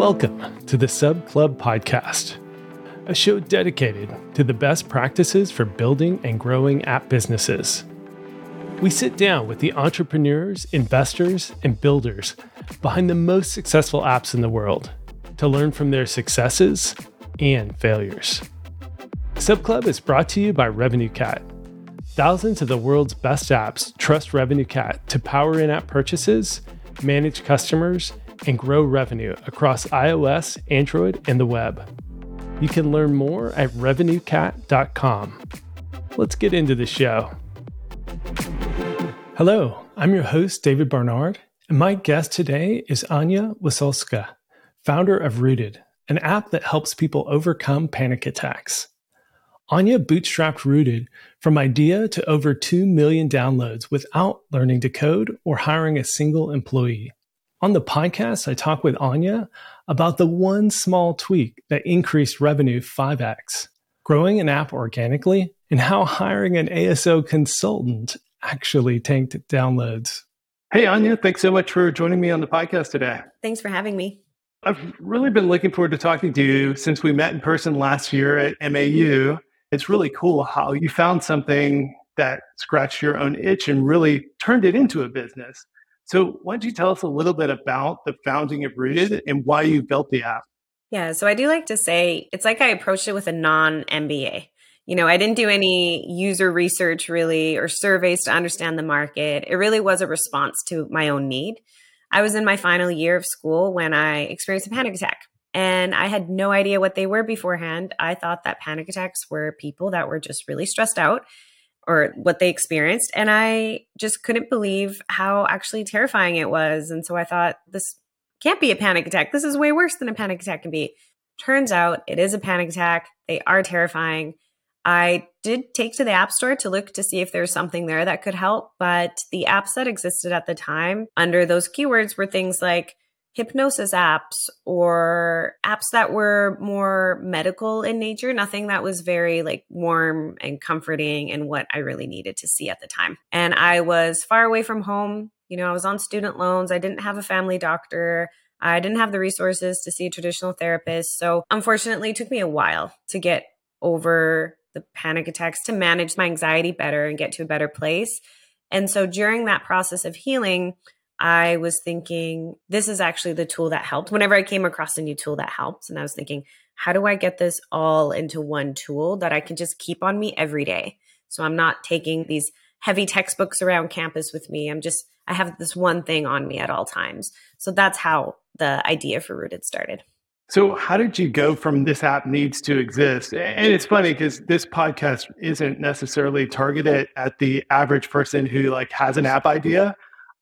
Welcome to the SubClub podcast, a show dedicated to the best practices for building and growing app businesses. We sit down with the entrepreneurs, investors, and builders behind the most successful apps in the world to learn from their successes and failures. SubClub is brought to you by RevenueCat. Thousands of the world's best apps trust RevenueCat to power in-app purchases, manage customers, and grow revenue across iOS, Android, and the web. You can learn more at RevenueCat.com. Let's get into the show. Hello, I'm your host, David Barnard, and my guest today is Ania Wysocka, founder of Rootd, an app that helps people overcome panic attacks. Ania bootstrapped Rootd from idea to over 2 million downloads without learning to code or hiring a single employee. On the podcast, I talk with Ania about the one small tweak that increased revenue 5x, growing an app organically, and how hiring an ASO consultant actually tanked downloads. Hey, Ania, thanks so much for joining me on the podcast today. Thanks for having me. I've really been looking forward to talking to you since we met in person last year at MAU. It's really cool how you found something that scratched your own itch and really turned it into a business. So why don't you tell us a little bit about the founding of Rootd and why you built the app? Yeah, so I do like to say, it's like I approached it with a non-MBA. You know, I didn't do any user research really or surveys to understand the market. It really was a response to my own need. I was in my final year of school when I experienced a panic attack. And I had no idea what they were beforehand. I thought that panic attacks were people that were just really stressed out or what they experienced. And I just couldn't believe how actually terrifying it was. And so I thought, this can't be a panic attack. This is way worse than a panic attack can be. Turns out it is a panic attack. They are terrifying. I did take to the App Store to look to see if there's something there that could help. But the apps that existed at the time under those keywords were things like hypnosis apps or apps that were more medical in nature, nothing that was very like warm and comforting and what I really needed to see at the time. And I was far away from home. You know, I was on student loans. I didn't have a family doctor. I didn't have the resources to see a traditional therapist. So unfortunately, it took me a while to get over the panic attacks, to manage my anxiety better and get to a better place. And so during that process of healing, I was thinking, this is actually the tool that helped. Whenever I came across a new tool that helps, and I was thinking, how do I get this all into one tool that I can just keep on me every day? So I'm not taking these heavy textbooks around campus with me. I have this one thing on me at all times. So that's how the idea for Rootd started. So how did you go from this app needs to exist? And it's funny because this podcast isn't necessarily targeted at the average person who like has an app idea.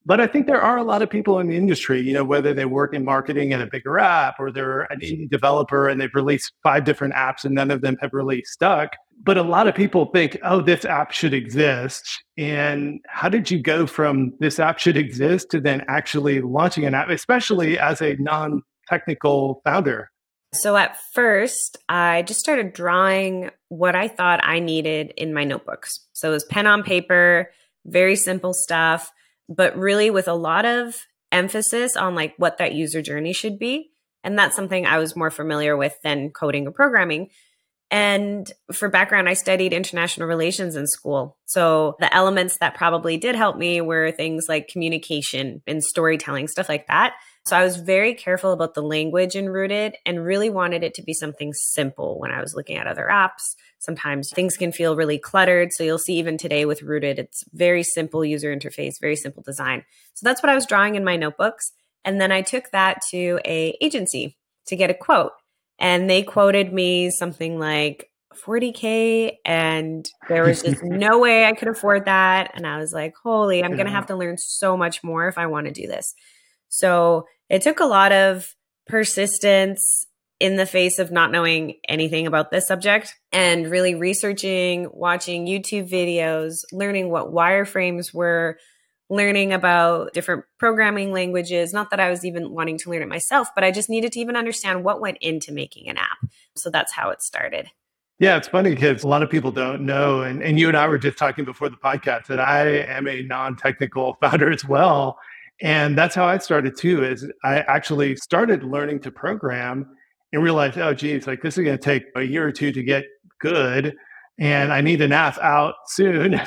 But I think there are a lot of people in the industry, you know, whether they work in marketing at a bigger app or they're an indie developer and they've released 5 different apps and none of them have really stuck. But a lot of people think, oh, this app should exist. And how did you go from this app should exist to then actually launching an app, especially as a non-technical founder? So at first, I just started drawing what I thought I needed in my notebooks. So it was pen on paper, very simple stuff, but really with a lot of emphasis on like what that user journey should be. And that's something I was more familiar with than coding or programming. And for background, I studied international relations in school. So the elements that probably did help me were things like communication and storytelling, stuff like that. So I was very careful about the language in Rootd and really wanted it to be something simple when I was looking at other apps. Sometimes things can feel really cluttered. So you'll see even today with Rootd, it's very simple user interface, very simple design. So that's what I was drawing in my notebooks. And then I took that to an agency to get a quote. And they quoted me something like $40,000, and there was just no way I could afford that. And I was like, holy, I'm going to have to learn so much more if I want to do this. So it took a lot of persistence in the face of not knowing anything about this subject and really researching, watching YouTube videos, learning what wireframes were, learning about different programming languages. Not that I was even wanting to learn it myself, but I just needed to even understand what went into making an app. So that's how it started. Yeah, it's funny because a lot of people don't know. And you and I were just talking before the podcast that I am a non-technical founder as well. And that's how I started too, is I actually started learning to program and realized, oh, geez, like this is going to take a year or two to get good. And I need an app out soon.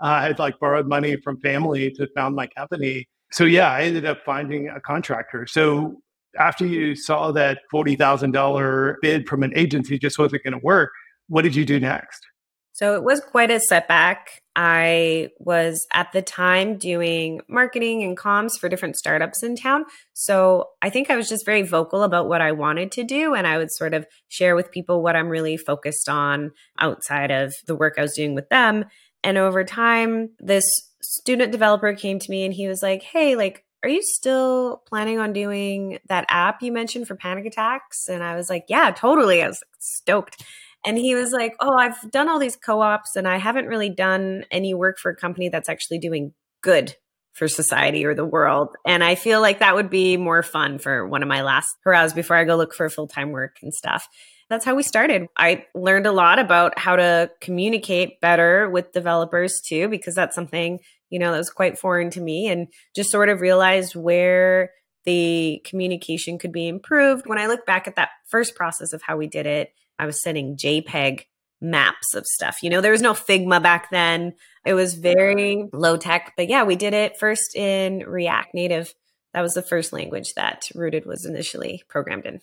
I'd like borrowed money from family to found my company. So yeah, I ended up finding a contractor. So after you saw that $40,000 bid from an agency just wasn't going to work, what did you do next? So it was quite a setback. I was at the time doing marketing and comms for different startups in town. So I think I was just very vocal about what I wanted to do. And I would sort of share with people what I'm really focused on outside of the work I was doing with them. And over time, this student developer came to me and he was like, hey, like, are you still planning on doing that app you mentioned for panic attacks? And I was like, yeah, totally. I was like, stoked. And he was like, oh, I've done all these co-ops and I haven't really done any work for a company that's actually doing good for society or the world. And I feel like that would be more fun for one of my last hurrahs before I go look for full-time work and stuff. That's how we started. I learned a lot about how to communicate better with developers too, because that's something, you know, that was quite foreign to me, and just sort of realized where the communication could be improved. When I look back at that first process of how we did it, I was sending JPEG maps of stuff. You know, there was no Figma back then. It was very low tech. But yeah, we did it first in React Native. That was the first language that Rootd was initially programmed in.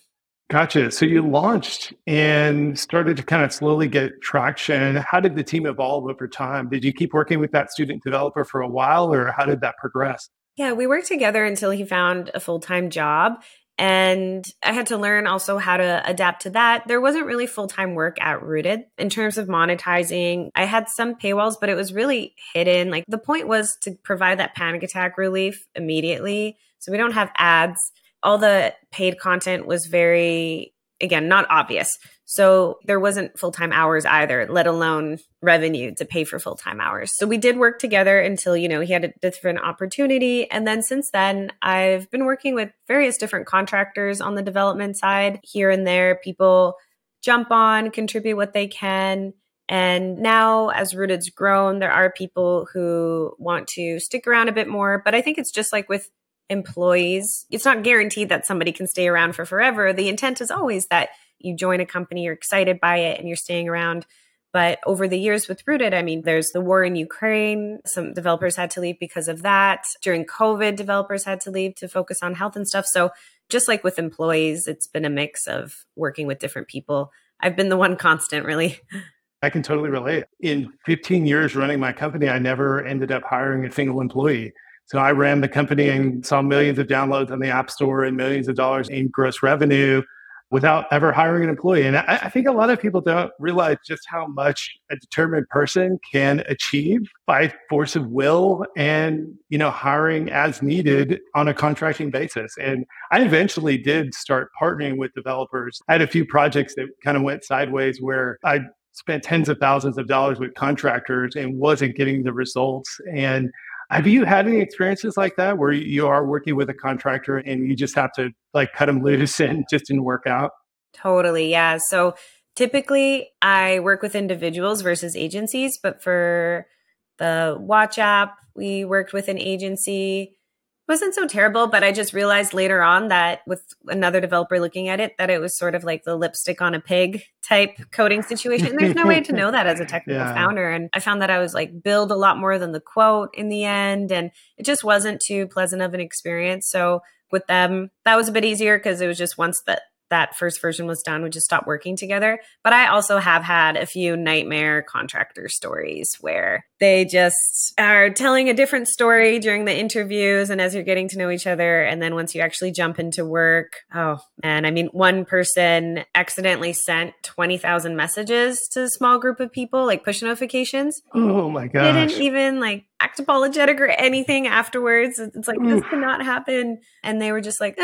Gotcha. So you launched and started to kind of slowly get traction. How did the team evolve over time? Did you keep working with that student developer for a while, or how did that progress? Yeah, we worked together until he found a full-time job. And I had to learn also how to adapt to that. There wasn't really full-time work at Rootd. In terms of monetizing, I had some paywalls, but it was really hidden. Like the point was to provide that panic attack relief immediately. So we don't have ads. All the paid content was very, again, not obvious. So there wasn't full-time hours either, let alone revenue to pay for full-time hours. So we did work together until, you know, he had a different opportunity. And then since then, I've been working with various different contractors on the development side here and there. People jump on, contribute what they can. And now as Rooted's grown, there are people who want to stick around a bit more. But I think it's just like with employees, it's not guaranteed that somebody can stay around for forever. The intent is always that you join a company, you're excited by it, and you're staying around. But over the years with Rootd, I mean, there's the war in Ukraine. Some developers had to leave because of that. During COVID, developers had to leave to focus on health and stuff. So just like with employees, it's been a mix of working with different people. I've been the one constant, really. I can totally relate. In 15 years running my company, I never ended up hiring a single employee. So I ran the company and saw millions of downloads on the App Store and millions of dollars in gross revenue without ever hiring an employee. And I think a lot of people don't realize just how much a determined person can achieve by force of will and, you know, hiring as needed on a contracting basis. And I eventually did start partnering with developers. I had a few projects that kind of went sideways where I spent tens of thousands of dollars with contractors and wasn't getting the results. And have you had any experiences like that where you are working with a contractor and you just have to like cut them loose and it just didn't work out? Totally. Yeah. So typically I work with individuals versus agencies, but for the Watch app, we worked with an agency. It wasn't so terrible, but I just realized later on that with another developer looking at it, that it was sort of like the lipstick on a pig type coding situation. And there's no way to know that as a technical founder. And I found that I was like billed a lot more than the quote in the end. And it just wasn't too pleasant of an experience. So with them, that was a bit easier because it was just once that first version was done, we just stopped working together. But I also have had a few nightmare contractor stories where they just are telling a different story during the interviews and as you're getting to know each other. And then once you actually jump into work, oh, man. I mean, one person accidentally sent 20,000 messages to a small group of people, like push notifications. Oh my gosh. They didn't even like act apologetic or anything afterwards. It's like, This cannot happen. And they were just like,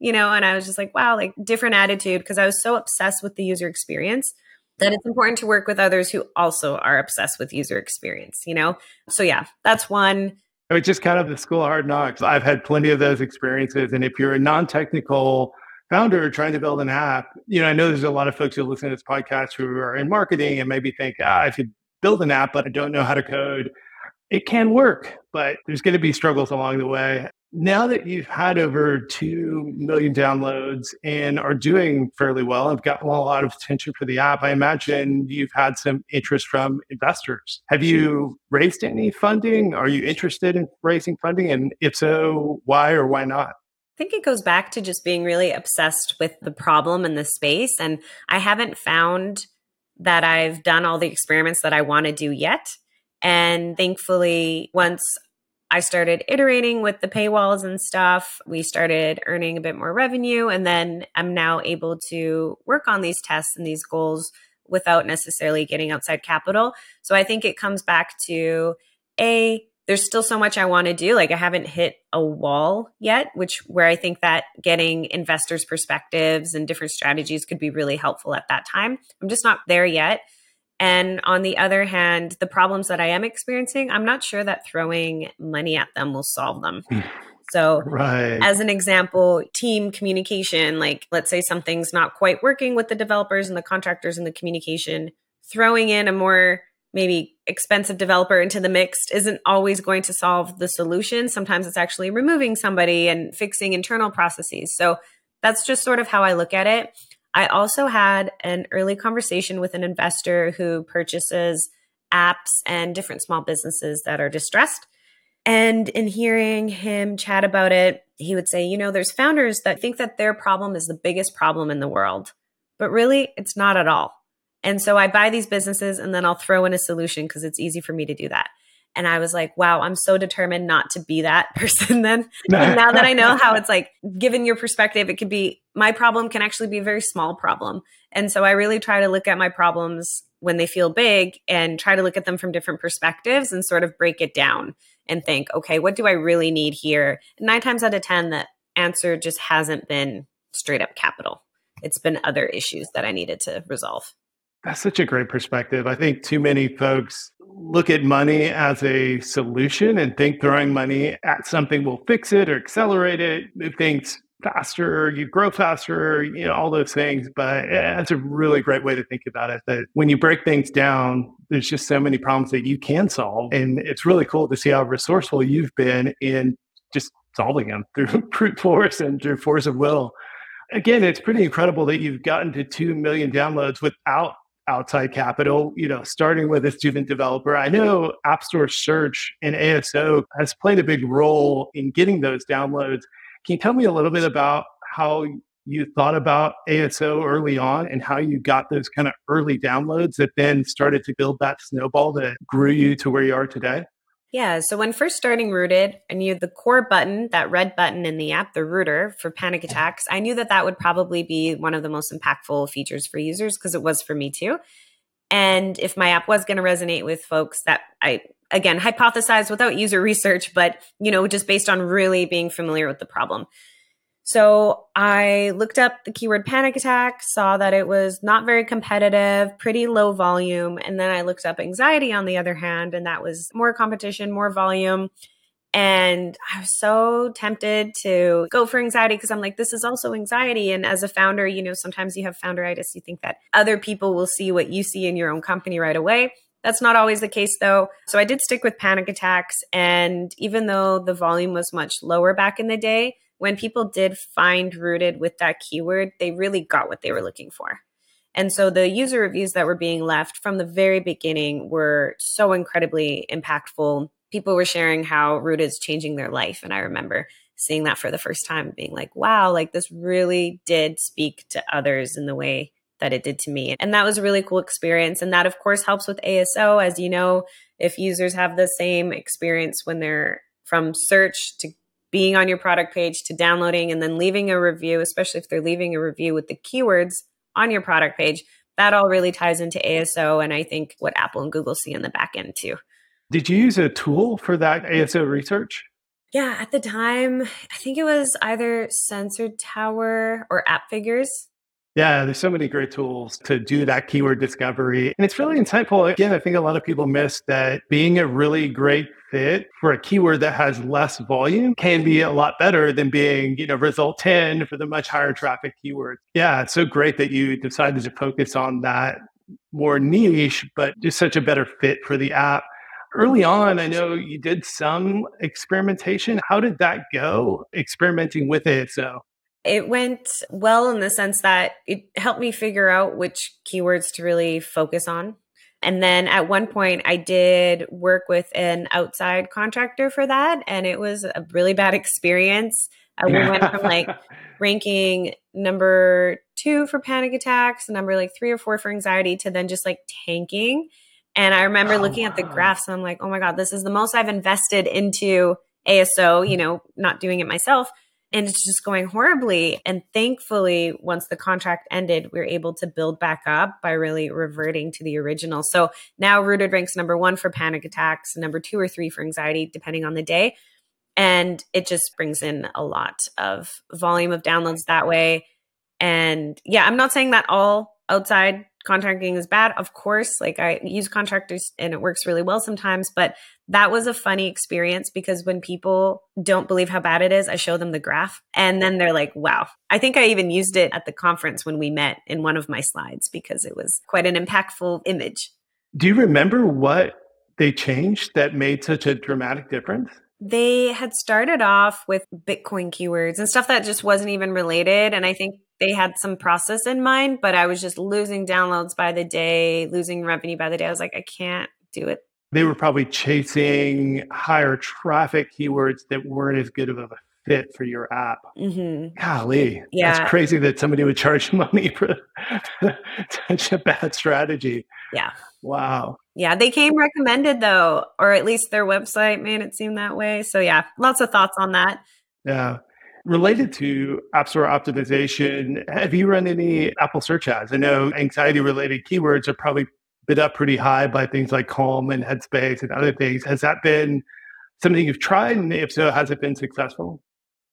You know, and I was just like, wow, like different attitude, because I was so obsessed with the user experience that it's important to work with others who also are obsessed with user experience, you know? So yeah, that's one. It was just kind of the school of hard knocks. I've had plenty of those experiences. And if you're a non-technical founder trying to build an app, you know, I know there's a lot of folks who listen to this podcast who are in marketing and maybe think, I could build an app, but I don't know how to code. It can work, but there's going to be struggles along the way. Now that you've had over 2 million downloads and are doing fairly well, I've gotten a lot of attention for the app. I imagine you've had some interest from investors. Have you raised any funding? Are you interested in raising funding? And if so, why or why not? I think it goes back to just being really obsessed with the problem and the space. And I haven't found that I've done all the experiments that I want to do yet. And thankfully, once I started iterating with the paywalls and stuff, we started earning a bit more revenue. And then I'm now able to work on these tests and these goals without necessarily getting outside capital. So I think it comes back to there's still so much I want to do. Like I haven't hit a wall yet, where I think that getting investors' perspectives and different strategies could be really helpful at that time. I'm just not there yet. And on the other hand, the problems that I am experiencing, I'm not sure that throwing money at them will solve them. So as an example, team communication, like let's say something's not quite working with the developers and the contractors and the communication, throwing in a more maybe expensive developer into the mix isn't always going to solve the solution. Sometimes it's actually removing somebody and fixing internal processes. So that's just sort of how I look at it. I also had an early conversation with an investor who purchases apps and different small businesses that are distressed. And in hearing him chat about it, he would say, there's founders that think that their problem is the biggest problem in the world, but really it's not at all. And so I buy these businesses and then I'll throw in a solution because it's easy for me to do that. And I was like, wow, I'm so determined not to be that person then. And now that I know how it's like, given your perspective, it could be my problem can actually be a very small problem. And so I really try to look at my problems when they feel big and try to look at them from different perspectives and sort of break it down and think, okay, what do I really need here? 9 times out of 10, the answer just hasn't been straight up capital. It's been other issues that I needed to resolve. That's such a great perspective. I think too many folks look at money as a solution and think throwing money at something will fix it or accelerate it, move things faster, you grow faster, all those things. But that's a really great way to think about it, that when you break things down, there's just so many problems that you can solve. And it's really cool to see how resourceful you've been in just solving them through brute force and through force of will. Again, it's pretty incredible that you've gotten to 2 million downloads without outside capital, starting with a student developer. I know App Store search and ASO has played a big role in getting those downloads. Can you tell me a little bit about how you thought about ASO early on and how you got those kind of early downloads that then started to build that snowball that grew you to where you are today? Yeah. So when first starting Rootd, I knew the core button, that red button in the app, the rooter for panic attacks, I knew that would probably be one of the most impactful features for users because it was for me too. And if my app was going to resonate with folks that I, again, hypothesized without user research, but, just based on really being familiar with the problem. So I looked up the keyword panic attack, saw that it was not very competitive, pretty low volume. And then I looked up anxiety on the other hand, and that was more competition, more volume. And I was so tempted to go for anxiety because I'm like, this is also anxiety. And as a founder, sometimes you have founderitis. You think that other people will see what you see in your own company right away. That's not always the case though. So I did stick with panic attacks. And even though the volume was much lower back in the day, when people did find Rootd with that keyword, they really got what they were looking for. And so the user reviews that were being left from the very beginning were so incredibly impactful. People were sharing how Rootd is changing their life. And I remember seeing that for the first time, being like, wow, like this really did speak to others in the way that it did to me. And that was a really cool experience. And that, of course, helps with ASO. As you know, if users have the same experience when they're from search to being on your product page to downloading and then leaving a review, especially if they're leaving a review with the keywords on your product page, that all really ties into ASO and I think what Apple and Google see in the back end too. Did you use a tool for that ASO research? Yeah, at the time, I think it was either Sensor Tower or App Figures. Yeah, there's so many great tools to do that keyword discovery. And it's really insightful. Again, I think a lot of people miss that being a really great fit for a keyword that has less volume can be a lot better than being, result 10 for the much higher traffic keyword. Yeah, it's so great that you decided to focus on that more niche, but just such a better fit for the app. Early on, I know you did some experimentation. How did that go, experimenting with it? So it went well in the sense that it helped me figure out which keywords to really focus on. And then at one point, I did work with an outside contractor for that, and it was a really bad experience. We went from like ranking number 2 for panic attacks, number like 3 or 4 for anxiety, to then just like tanking. And I remember looking at the graphs and I'm like, oh my God, this is the most I've invested into ASO, you know, not doing it myself. And it's just going horribly. And thankfully, once the contract ended, we were able to build back up by really reverting to the original. So now Rootd ranks number 1 for panic attacks, number 2 or 3 for anxiety, depending on the day. And it just brings in a lot of volume of downloads that way. And yeah, I'm not saying that all outside contracting is bad. Of course, like I use contractors and it works really well sometimes, but that was a funny experience because when people don't believe how bad it is, I show them the graph and then they're like, wow. I think I even used it at the conference when we met in one of my slides because it was quite an impactful image. Do you remember what they changed that made such a dramatic difference? They had started off with Bitcoin keywords and stuff that just wasn't even related. And I think they had some process in mind, but I was just losing downloads by the day, losing revenue by the day. I was like, I can't do it. They were probably chasing higher traffic keywords that weren't as good of a fit for your app. Mm-hmm. Golly, yeah. That's crazy that somebody would charge money for such a bad strategy. Yeah. Wow. Yeah, they came recommended though, or at least their website made it seem that way. So yeah, lots of thoughts on that. Yeah. Related to App Store optimization, have you run any Apple search ads? I know anxiety-related keywords are probably bid up pretty high by things like Calm and Headspace and other things. Has that been something you've tried? And if so, has it been successful?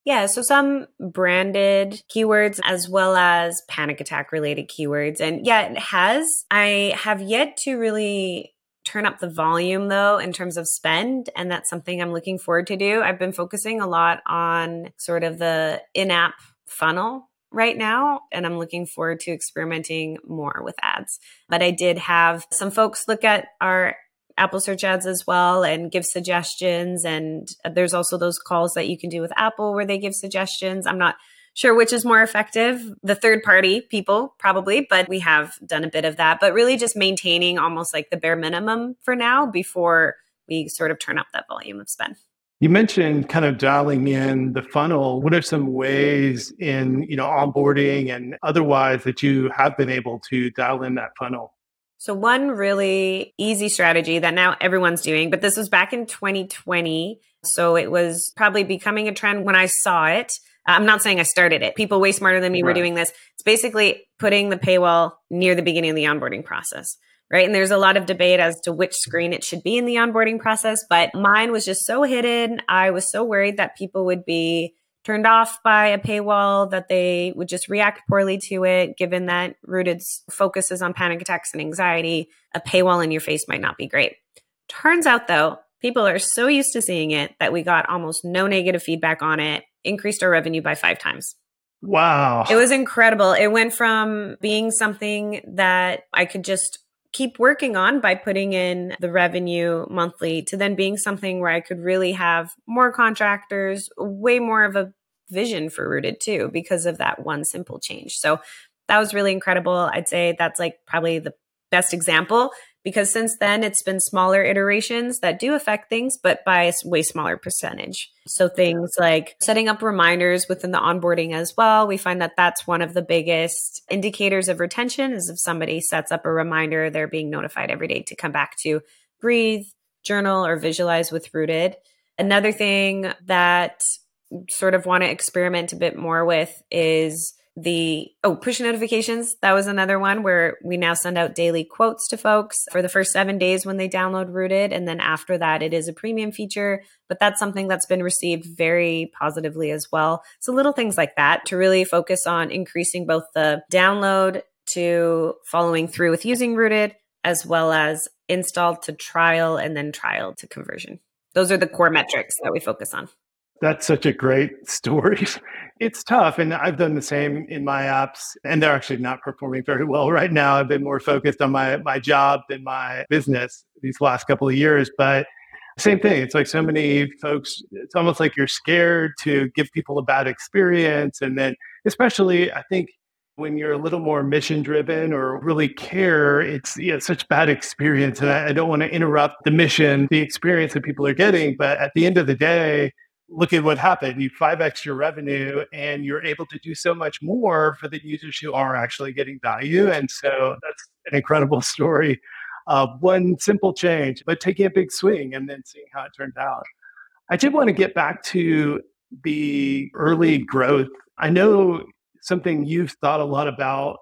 Yeah, so some branded keywords as well as panic attack-related keywords. And yeah, it has. I have yet to really turn up the volume though in terms of spend. And that's something I'm looking forward to do. I've been focusing a lot on sort of the in-app funnel right now. And I'm looking forward to experimenting more with ads. But I did have some folks look at our Apple search ads as well and give suggestions. And there's also those calls that you can do with Apple where they give suggestions. I'm not sure which is more effective, the third party people probably, but we have done a bit of that, but really just maintaining almost like the bare minimum for now before we sort of turn up that volume of spend. You mentioned kind of dialing in the funnel. What are some ways in, you know, onboarding and otherwise that you have been able to dial in that funnel? So one really easy strategy that now everyone's doing, but this was back in 2020. So it was probably becoming a trend when I saw it. I'm not saying I started it. People way smarter than me were doing this. It's basically putting the paywall near the beginning of the onboarding process, right? And there's a lot of debate as to which screen it should be in the onboarding process, but mine was just so hidden. I was so worried that people would be turned off by a paywall, that they would just react poorly to it, given that Rootd's focuses on panic attacks and anxiety. A paywall in your face might not be great. Turns out though, people are so used to seeing it that we got almost no negative feedback on it. Increased our revenue by 5 times. Wow. It was incredible. It went from being something that I could just keep working on by putting in the revenue monthly to then being something where I could really have more contractors, way more of a vision for Rootd too, because of that one simple change. So that was really incredible. I'd say that's like probably the best example because since then it's been smaller iterations that do affect things, but by a way smaller percentage. So things like setting up reminders within the onboarding as well. We find that that's one of the biggest indicators of retention is if somebody sets up a reminder, they're being notified every day to come back to breathe, journal, or visualize with Rootd. Another thing that sort of want to experiment a bit more with is push notifications. That was another one where we now send out daily quotes to folks for the first 7 days when they download Rootd. And then after that, it is a premium feature, but that's something that's been received very positively as well. So little things like that to really focus on increasing both the download to following through with using Rootd, as well as install to trial and then trial to conversion. Those are the core metrics that we focus on. That's such a great story. It's tough. And I've done the same in my apps and they're actually not performing very well right now. I've been more focused on my job than my business. these last couple of years, but same thing. It's like so many folks, it's almost like you're scared to give people a bad experience. And then especially, I think, when you're a little more mission-driven or really care, it's such bad experience. And I don't want to interrupt the mission, the experience that people are getting. But at the end of the day, look at what happened. You 5x your revenue, and you're able to do so much more for the users who are actually getting value. And so that's an incredible story of one simple change, but taking a big swing and then seeing how it turns out. I did want to get back to the early growth. I know something you've thought a lot about,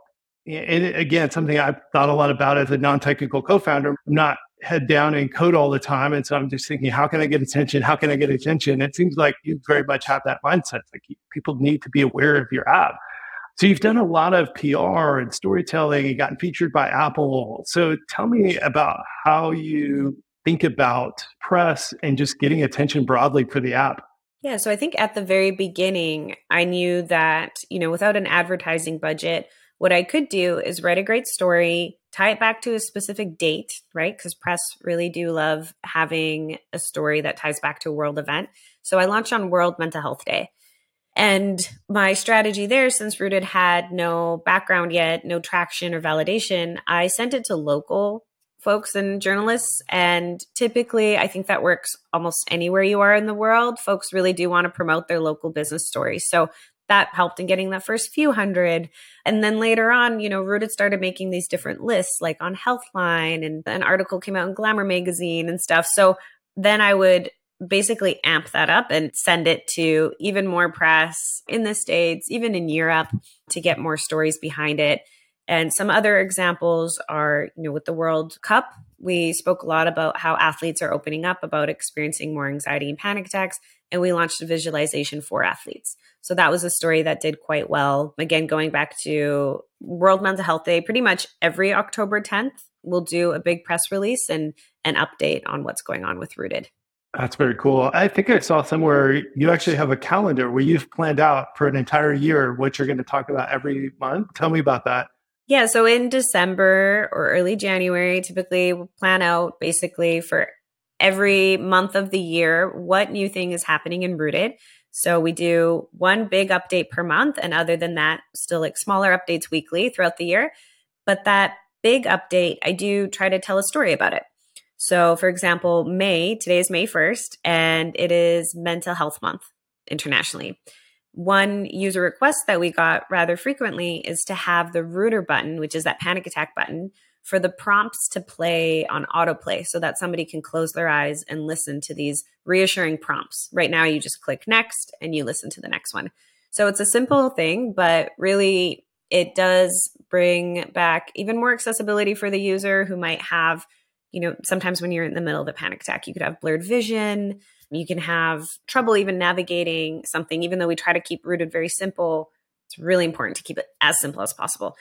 and again, something I've thought a lot about as a non-technical co-founder. I'm not head down in code all the time, and so I'm just thinking, how can I get attention? How can I get attention? It seems like you very much have that mindset. Like, people need to be aware of your app. So you've done a lot of PR and storytelling and gotten featured by Apple. So tell me about how you think about press and just getting attention broadly for the app. Yeah, so I think at the very beginning, I knew that, without an advertising budget, what I could do is write a great story, tie it back to a specific date, right? Because press really do love having a story that ties back to a world event. So I launched on World Mental Health Day. And my strategy there, since Rootd had no background yet, no traction or validation, I sent it to local folks and journalists. And typically, I think that works almost anywhere you are in the world. Folks really do want to promote their local business stories. So that helped in getting that first few hundred. And then later on, Rootd started making these different lists, like on Healthline, and an article came out in Glamour magazine and stuff. So then I would basically amp that up and send it to even more press in the States, even in Europe, to get more stories behind it. And some other examples are, with the World Cup, we spoke a lot about how athletes are opening up about experiencing more anxiety and panic attacks, and we launched a visualization for athletes. So that was a story that did quite well. Again, going back to World Mental Health Day, pretty much every October 10th, we'll do a big press release and an update on what's going on with Rootd. That's very cool. I think I saw somewhere you actually have a calendar where you've planned out for an entire year what you're going to talk about every month. Tell me about that. Yeah, so in December or early January, typically we'll plan out basically for every month of the year what new thing is happening in Rootd. So we do one big update per month, and other than that, still like smaller updates weekly throughout the year. But that big update, I do try to tell a story about it. So for example, today is May 1st, and it is Mental Health Month internationally. One user request that we got rather frequently is to have the Rootd button, which is that panic attack button, for the prompts to play on autoplay so that somebody can close their eyes and listen to these reassuring prompts. Right now, you just click next and you listen to the next one. So it's a simple thing, but really it does bring back even more accessibility for the user who might have, sometimes when you're in the middle of a panic attack, you could have blurred vision. You can have trouble even navigating something. Even though we try to keep Rootd very simple, it's really important to keep it as simple as possible.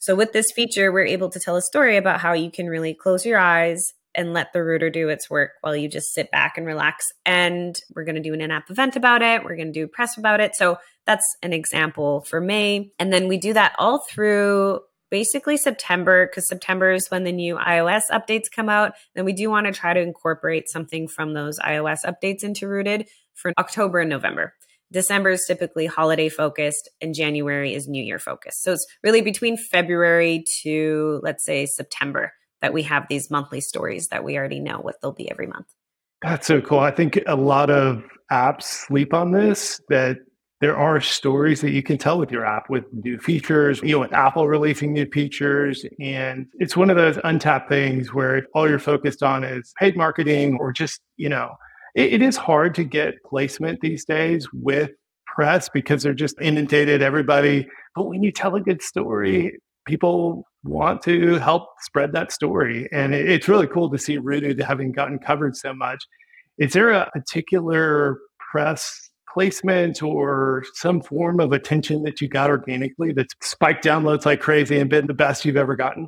So with this feature, we're able to tell a story about how you can really close your eyes and let the Rootd do its work while you just sit back and relax. And we're going to do an in-app event about it. We're going to do press about it. So that's an example for May. And then we do that all through basically September, because September is when the new iOS updates come out. Then we do want to try to incorporate something from those iOS updates into Rootd for October and November. December is typically holiday focused, and January is New Year focused. So it's really between February to, let's say, September that we have these monthly stories that we already know what they'll be every month. That's so cool. I think a lot of apps sleep on this, that there are stories that you can tell with your app, with new features, with Apple releasing new features. And it's one of those untapped things where all you're focused on is paid marketing or just, it is hard to get placement these days with press because they're just inundated everybody. But when you tell a good story, people want to help spread that story. And it's really cool to see Rootd having gotten covered so much. Is there a particular press placement or some form of attention that you got organically that's spiked downloads like crazy and been the best you've ever gotten?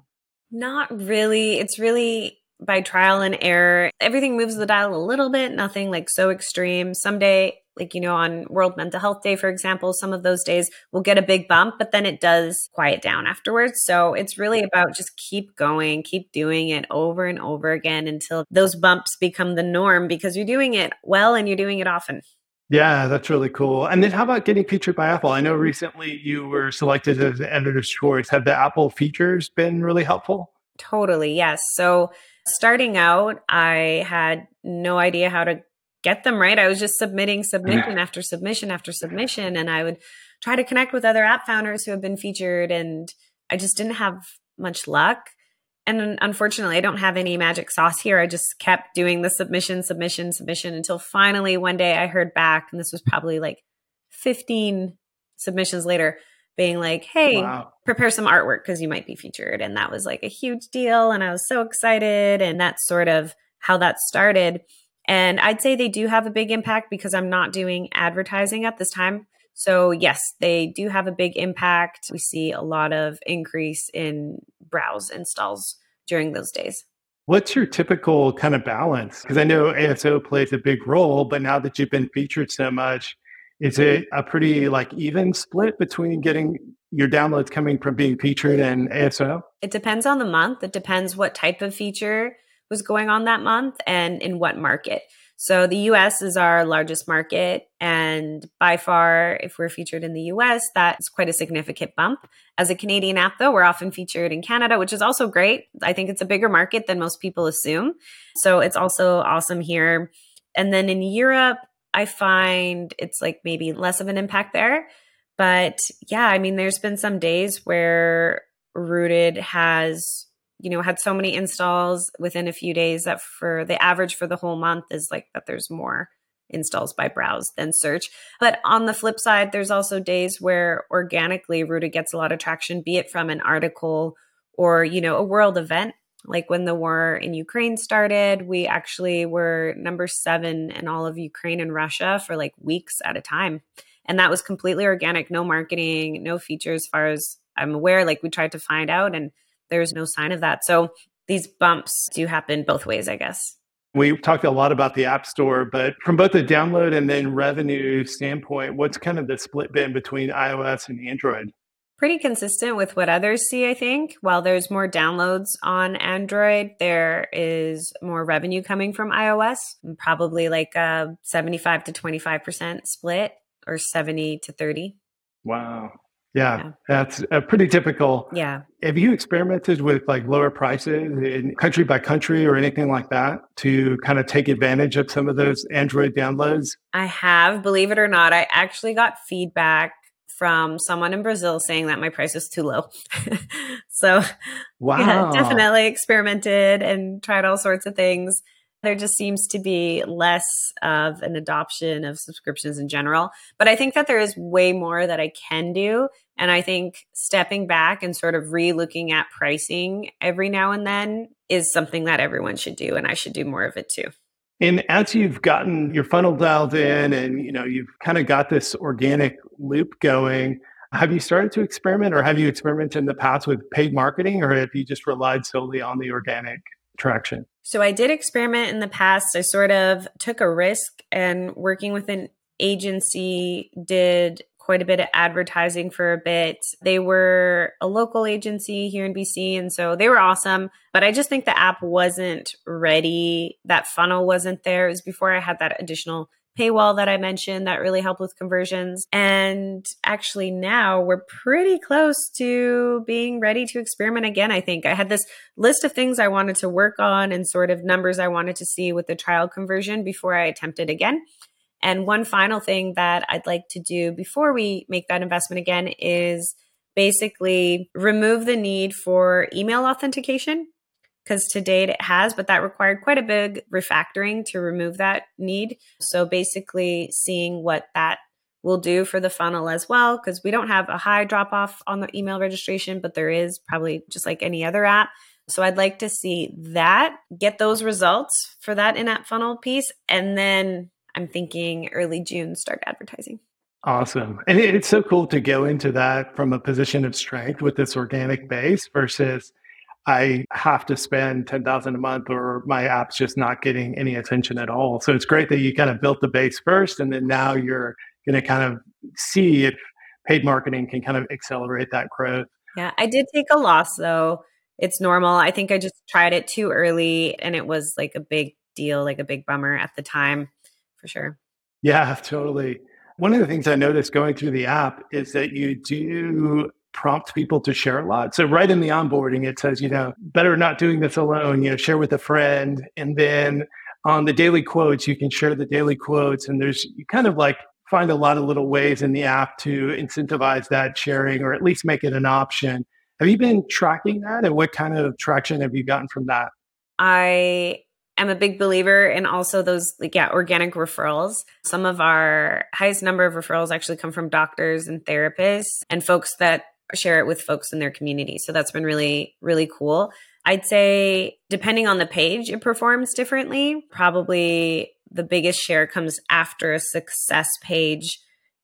Not really. It's really by trial and error. Everything moves the dial a little bit, nothing like so extreme. Someday like, you know, on World Mental Health Day, for example, some of those days we'll get a big bump, but then it does quiet down afterwards. So it's really about just keep going, keep doing it over and over again until those bumps become the norm because you're doing it well and you're doing it often. Yeah, that's really cool. And then how about getting featured by Apple? I know recently you were selected as an editor's choice. Have the Apple features been really helpful? Totally, yes. So starting out, I had no idea how to get them right. I was just submitting submission after submission after submission. And I would try to connect with other app founders who have been featured. And I just didn't have much luck. And unfortunately, I don't have any magic sauce here. I just kept doing the submission until finally one day I heard back, and this was probably like 15 submissions later, being like, hey, prepare some artwork because you might be featured. And that was like a huge deal. And I was so excited. And that's sort of how that started. And I'd say they do have a big impact because I'm not doing advertising at this time. So yes, they do have a big impact. We see a lot of increase in browse installs during those days. What's your typical kind of balance? Because I know ASO plays a big role, but now that you've been featured so much, is it a pretty like even split between getting your downloads coming from being featured and ASO? It depends on the month. It depends what type of feature was going on that month and in what market. So the US is our largest market, and by far, if we're featured in the US, that's quite a significant bump. As a Canadian app, though, we're often featured in Canada, which is also great. I think it's a bigger market than most people assume. So it's also awesome here. And then in Europe, I find it's like maybe less of an impact there. But yeah, I mean, there's been some days where Rootd has had so many installs within a few days that for the average for the whole month is like that there's more installs by browse than search. But on the flip side, there's also days where organically Rootd gets a lot of traction, be it from an article or, a world event. Like when the war in Ukraine started, we actually were number 7 in all of Ukraine and Russia for like weeks at a time. And that was completely organic, no marketing, no features as far as I'm aware. Like we tried to find out and there's no sign of that. So these bumps do happen both ways, I guess. We talked a lot about the App Store, but from both the download and then revenue standpoint, what's kind of the split been between iOS and Android? Pretty consistent with what others see, I think. While there's more downloads on Android, there is more revenue coming from iOS, probably like a 75 to 25% split or 70 to 30. Wow. Yeah, that's pretty typical. Yeah. Have you experimented with like lower prices in country by country or anything like that to kind of take advantage of some of those Android downloads? I have, believe it or not. I actually got feedback from someone in Brazil saying that my price is too low. So yeah, definitely experimented and tried all sorts of things. There just seems to be less of an adoption of subscriptions in general. But I think that there is way more that I can do. And I think stepping back and sort of re-looking at pricing every now and then is something that everyone should do. And I should do more of it too. And as you've gotten your funnel dialed in and you've kind of got this organic loop going, have you started to experiment or have you experimented in the past with paid marketing or have you just relied solely on the organic traction? So I did experiment in the past. I sort of took a risk and working with an agency did quite a bit of advertising for a bit. They were a local agency here in BC. And so they were awesome. But I just think the app wasn't ready. That funnel wasn't there. It was before I had that additional paywall that I mentioned that really helped with conversions. And actually now we're pretty close to being ready to experiment again, I think. I had this list of things I wanted to work on and sort of numbers I wanted to see with the trial conversion before I attempted again. And one final thing that I'd like to do before we make that investment again is basically remove the need for email authentication. Because to date it has, but that required quite a big refactoring to remove that need. So basically seeing what that will do for the funnel as well, because we don't have a high drop-off on the email registration, but there is probably just like any other app. So I'd like to see that, get those results for that in-app funnel piece. And then I'm thinking early June, start advertising. Awesome. And it's so cool to go into that from a position of strength with this organic base versus I have to spend $10,000 a month or my app's just not getting any attention at all. So it's great that you kind of built the base first, and then now you're going to kind of see if paid marketing can kind of accelerate that growth. Yeah, I did take a loss though. It's normal. I think I just tried it too early and it was like a big deal, like a big bummer at the time for sure. Yeah, totally. One of the things I noticed going through the app is that you do prompt people to share a lot. So right in the onboarding, it says, better not doing this alone, share with a friend. And then on the daily quotes, you can share the daily quotes. And you kind of like find a lot of little ways in the app to incentivize that sharing, or at least make it an option. Have you been tracking that? And what kind of traction have you gotten from that? I'm a big believer in also those organic referrals. Some of our highest number of referrals actually come from doctors and therapists and folks that share it with folks in their community. So that's been really, really cool. I'd say depending on the page, it performs differently. Probably the biggest share comes after a success page.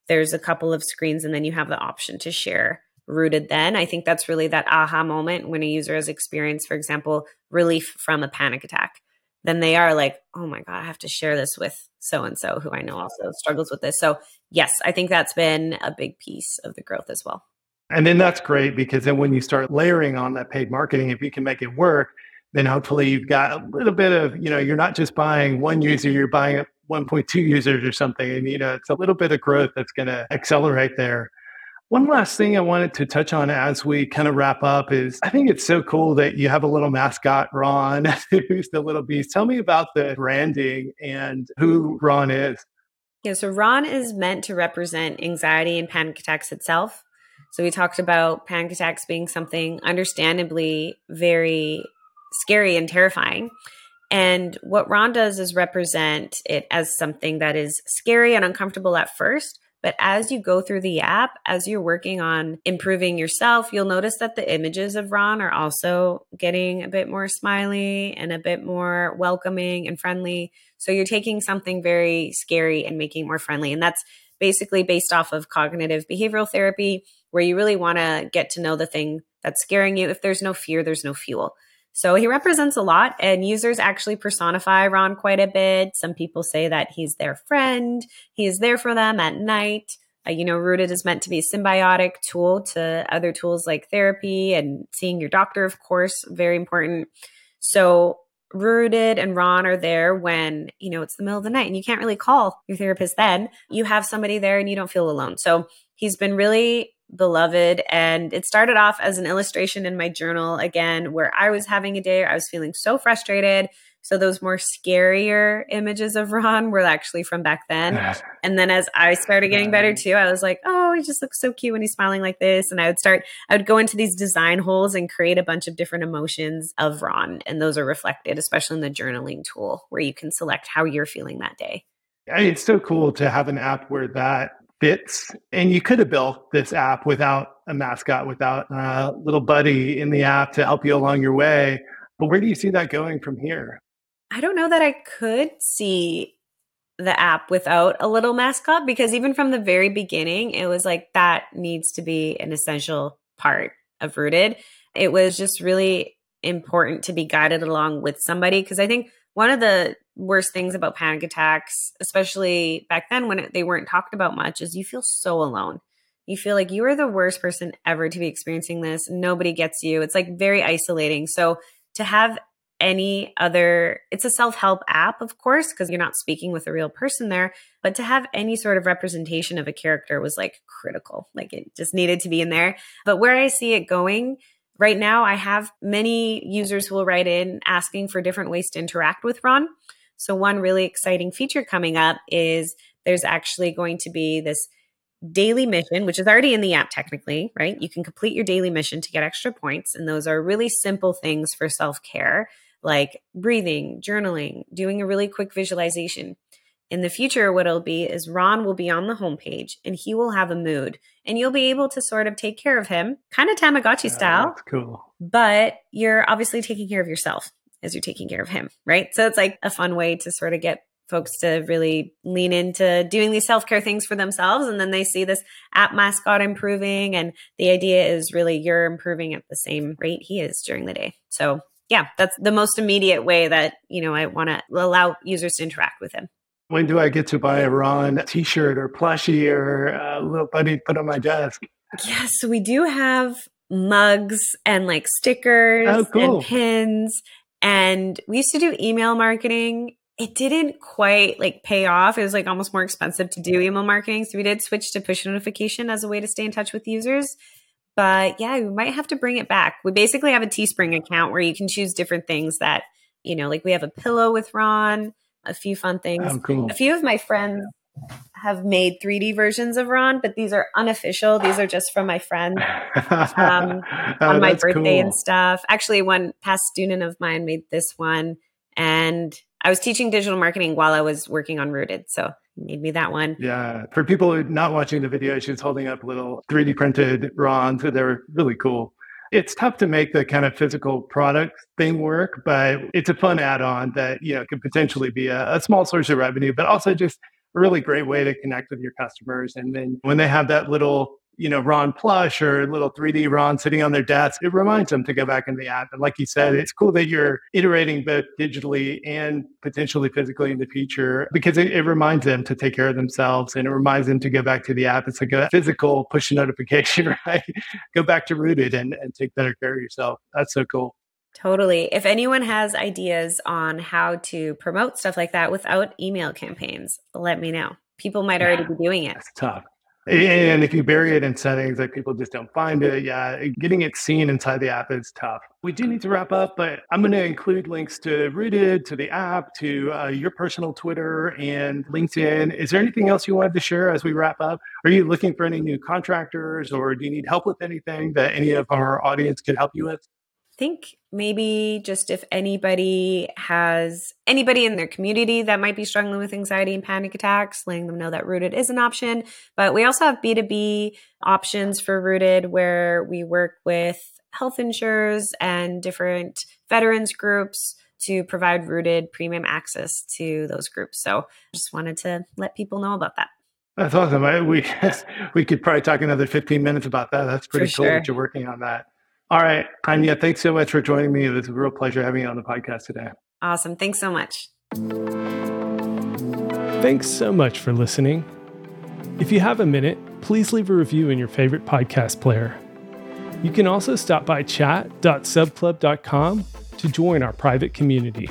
There's a couple of screens and then you have the option to share Rootd then. I think that's really that aha moment when a user has experienced, for example, relief from a panic attack. Then they are like, oh my God, I have to share this with so-and-so who I know also struggles with this. So yes, I think that's been a big piece of the growth as well. And then that's great, because then when you start layering on that paid marketing, if you can make it work, then hopefully you've got a little bit of, you're not just buying one user, you're buying 1.2 users or something. And, it's a little bit of growth that's going to accelerate there. One last thing I wanted to touch on as we kind of wrap up is I think it's so cool that you have a little mascot, Ron, who's the little beast. Tell me about the branding and who Ron is. Yeah, so Ron is meant to represent anxiety and panic attacks itself. So we talked about panic attacks being something understandably very scary and terrifying. And what Ron does is represent it as something that is scary and uncomfortable at first. But as you go through the app, as you're working on improving yourself, you'll notice that the images of Ron are also getting a bit more smiley and a bit more welcoming and friendly. So you're taking something very scary and making it more friendly. And that's basically based off of cognitive behavioral therapy, where you really want to get to know the thing that's scaring you. If there's no fear, there's no fuel. So he represents a lot, and users actually personify Ron quite a bit. Some people say that he's their friend. He is there for them at night. Rootd is meant to be a symbiotic tool to other tools like therapy and seeing your doctor, of course, very important. So Rootd and Ron are there when, it's the middle of the night and you can't really call your therapist then. You have somebody there and you don't feel alone. So he's been really beloved. And it started off as an illustration in my journal, again, where I was having a day, I was feeling so frustrated. So those more scarier images of Ron were actually from back then. And then as I started getting better too, I was like, oh, he just looks so cute when he's smiling like this. And I would go into these design holes and create a bunch of different emotions of Ron. And those are reflected, especially in the journaling tool, where you can select how you're feeling that day. It's so cool to have an app where that fits. And you could have built this app without a mascot, without a little buddy in the app to help you along your way. But where do you see that going from here? I don't know that I could see the app without a little mascot, because even from the very beginning, it was like that needs to be an essential part of Rootd. It was just really important to be guided along with somebody, because I think one of the worst things about panic attacks, especially back then when they weren't talked about much, is you feel so alone. You feel like you are the worst person ever to be experiencing this. Nobody gets you. It's like very isolating. So to have it's a self-help app, of course, because you're not speaking with a real person there, but to have any sort of representation of a character was like critical. Like it just needed to be in there. But where I see it going right now, I have many users who will write in asking for different ways to interact with Ron. So one really exciting feature coming up is there's actually going to be this daily mission, which is already in the app technically, right? You can complete your daily mission to get extra points. And those are really simple things for self-care, like breathing, journaling, doing a really quick visualization. In the future, what it'll be is Ron will be on the homepage and he will have a mood, and you'll be able to sort of take care of him, kind of Tamagotchi style. That's cool. But you're obviously taking care of yourself as you're taking care of him, right? So it's like a fun way to sort of get folks to really lean into doing these self-care things for themselves. And then they see this app mascot improving. And the idea is really you're improving at the same rate he is during the day. So yeah, that's the most immediate way that, you know, I want to allow users to interact with him. When do I get to buy a Ron t-shirt or plushie or a little buddy to put on my desk? Yes, we do have mugs and like stickers and pins. And we used to do email marketing. It didn't quite like pay off. It was like almost more expensive to do email marketing. So we did switch to push notification as a way to stay in touch with users. But yeah, we might have to bring it back. We basically have a Teespring account where you can choose different things that, you know, like we have a pillow with Ron, a few fun things. Oh, cool. A few of my friends have made 3D versions of Ron, but these are unofficial. These are just from my friend on my birthday and stuff. Actually, one past student of mine made this one, and I was teaching digital marketing while I was working on Rootd. So he made me that one. Yeah. For people who are not watching the video, she's holding up little 3D printed Rons. They're really cool. It's tough to make the kind of physical product thing work, but it's a fun add-on that, you know, could potentially be a small source of revenue, but also just a really great way to connect with your customers. And then when they have that little, you know, Ron plush or little 3D Ron sitting on their desk, it reminds them to go back in the app. And like you said, it's cool that you're iterating both digitally and potentially physically in the future, because it reminds them to take care of themselves and it reminds them to go back to the app. It's like a physical push notification, right? Go back to Rootd and take better care of yourself. That's so cool. Totally. If anyone has ideas on how to promote stuff like that without email campaigns, let me know. People might already be doing it. That's tough. And if you bury it in settings, like people just don't find it. Yeah, getting it seen inside the app is tough. We do need to wrap up, but I'm going to include links to Rootd, to the app, to your personal Twitter and LinkedIn. Is there anything else you wanted to share as we wrap up? Are you looking for any new contractors, or do you need help with anything that any of our audience could help you with? I think maybe just if anybody has anybody in their community that might be struggling with anxiety and panic attacks, letting them know that Rootd is an option. But we also have B2B options for Rootd where we work with health insurers and different veterans groups to provide Rootd premium access to those groups. So just wanted to let people know about that. That's awesome. We could probably talk another 15 minutes about that. That's pretty cool that you're working on that. All right, Ania, thanks so much for joining me. It was a real pleasure having you on the podcast today. Awesome. Thanks so much. Thanks so much for listening. If you have a minute, please leave a review in your favorite podcast player. You can also stop by chat.subclub.com to join our private community.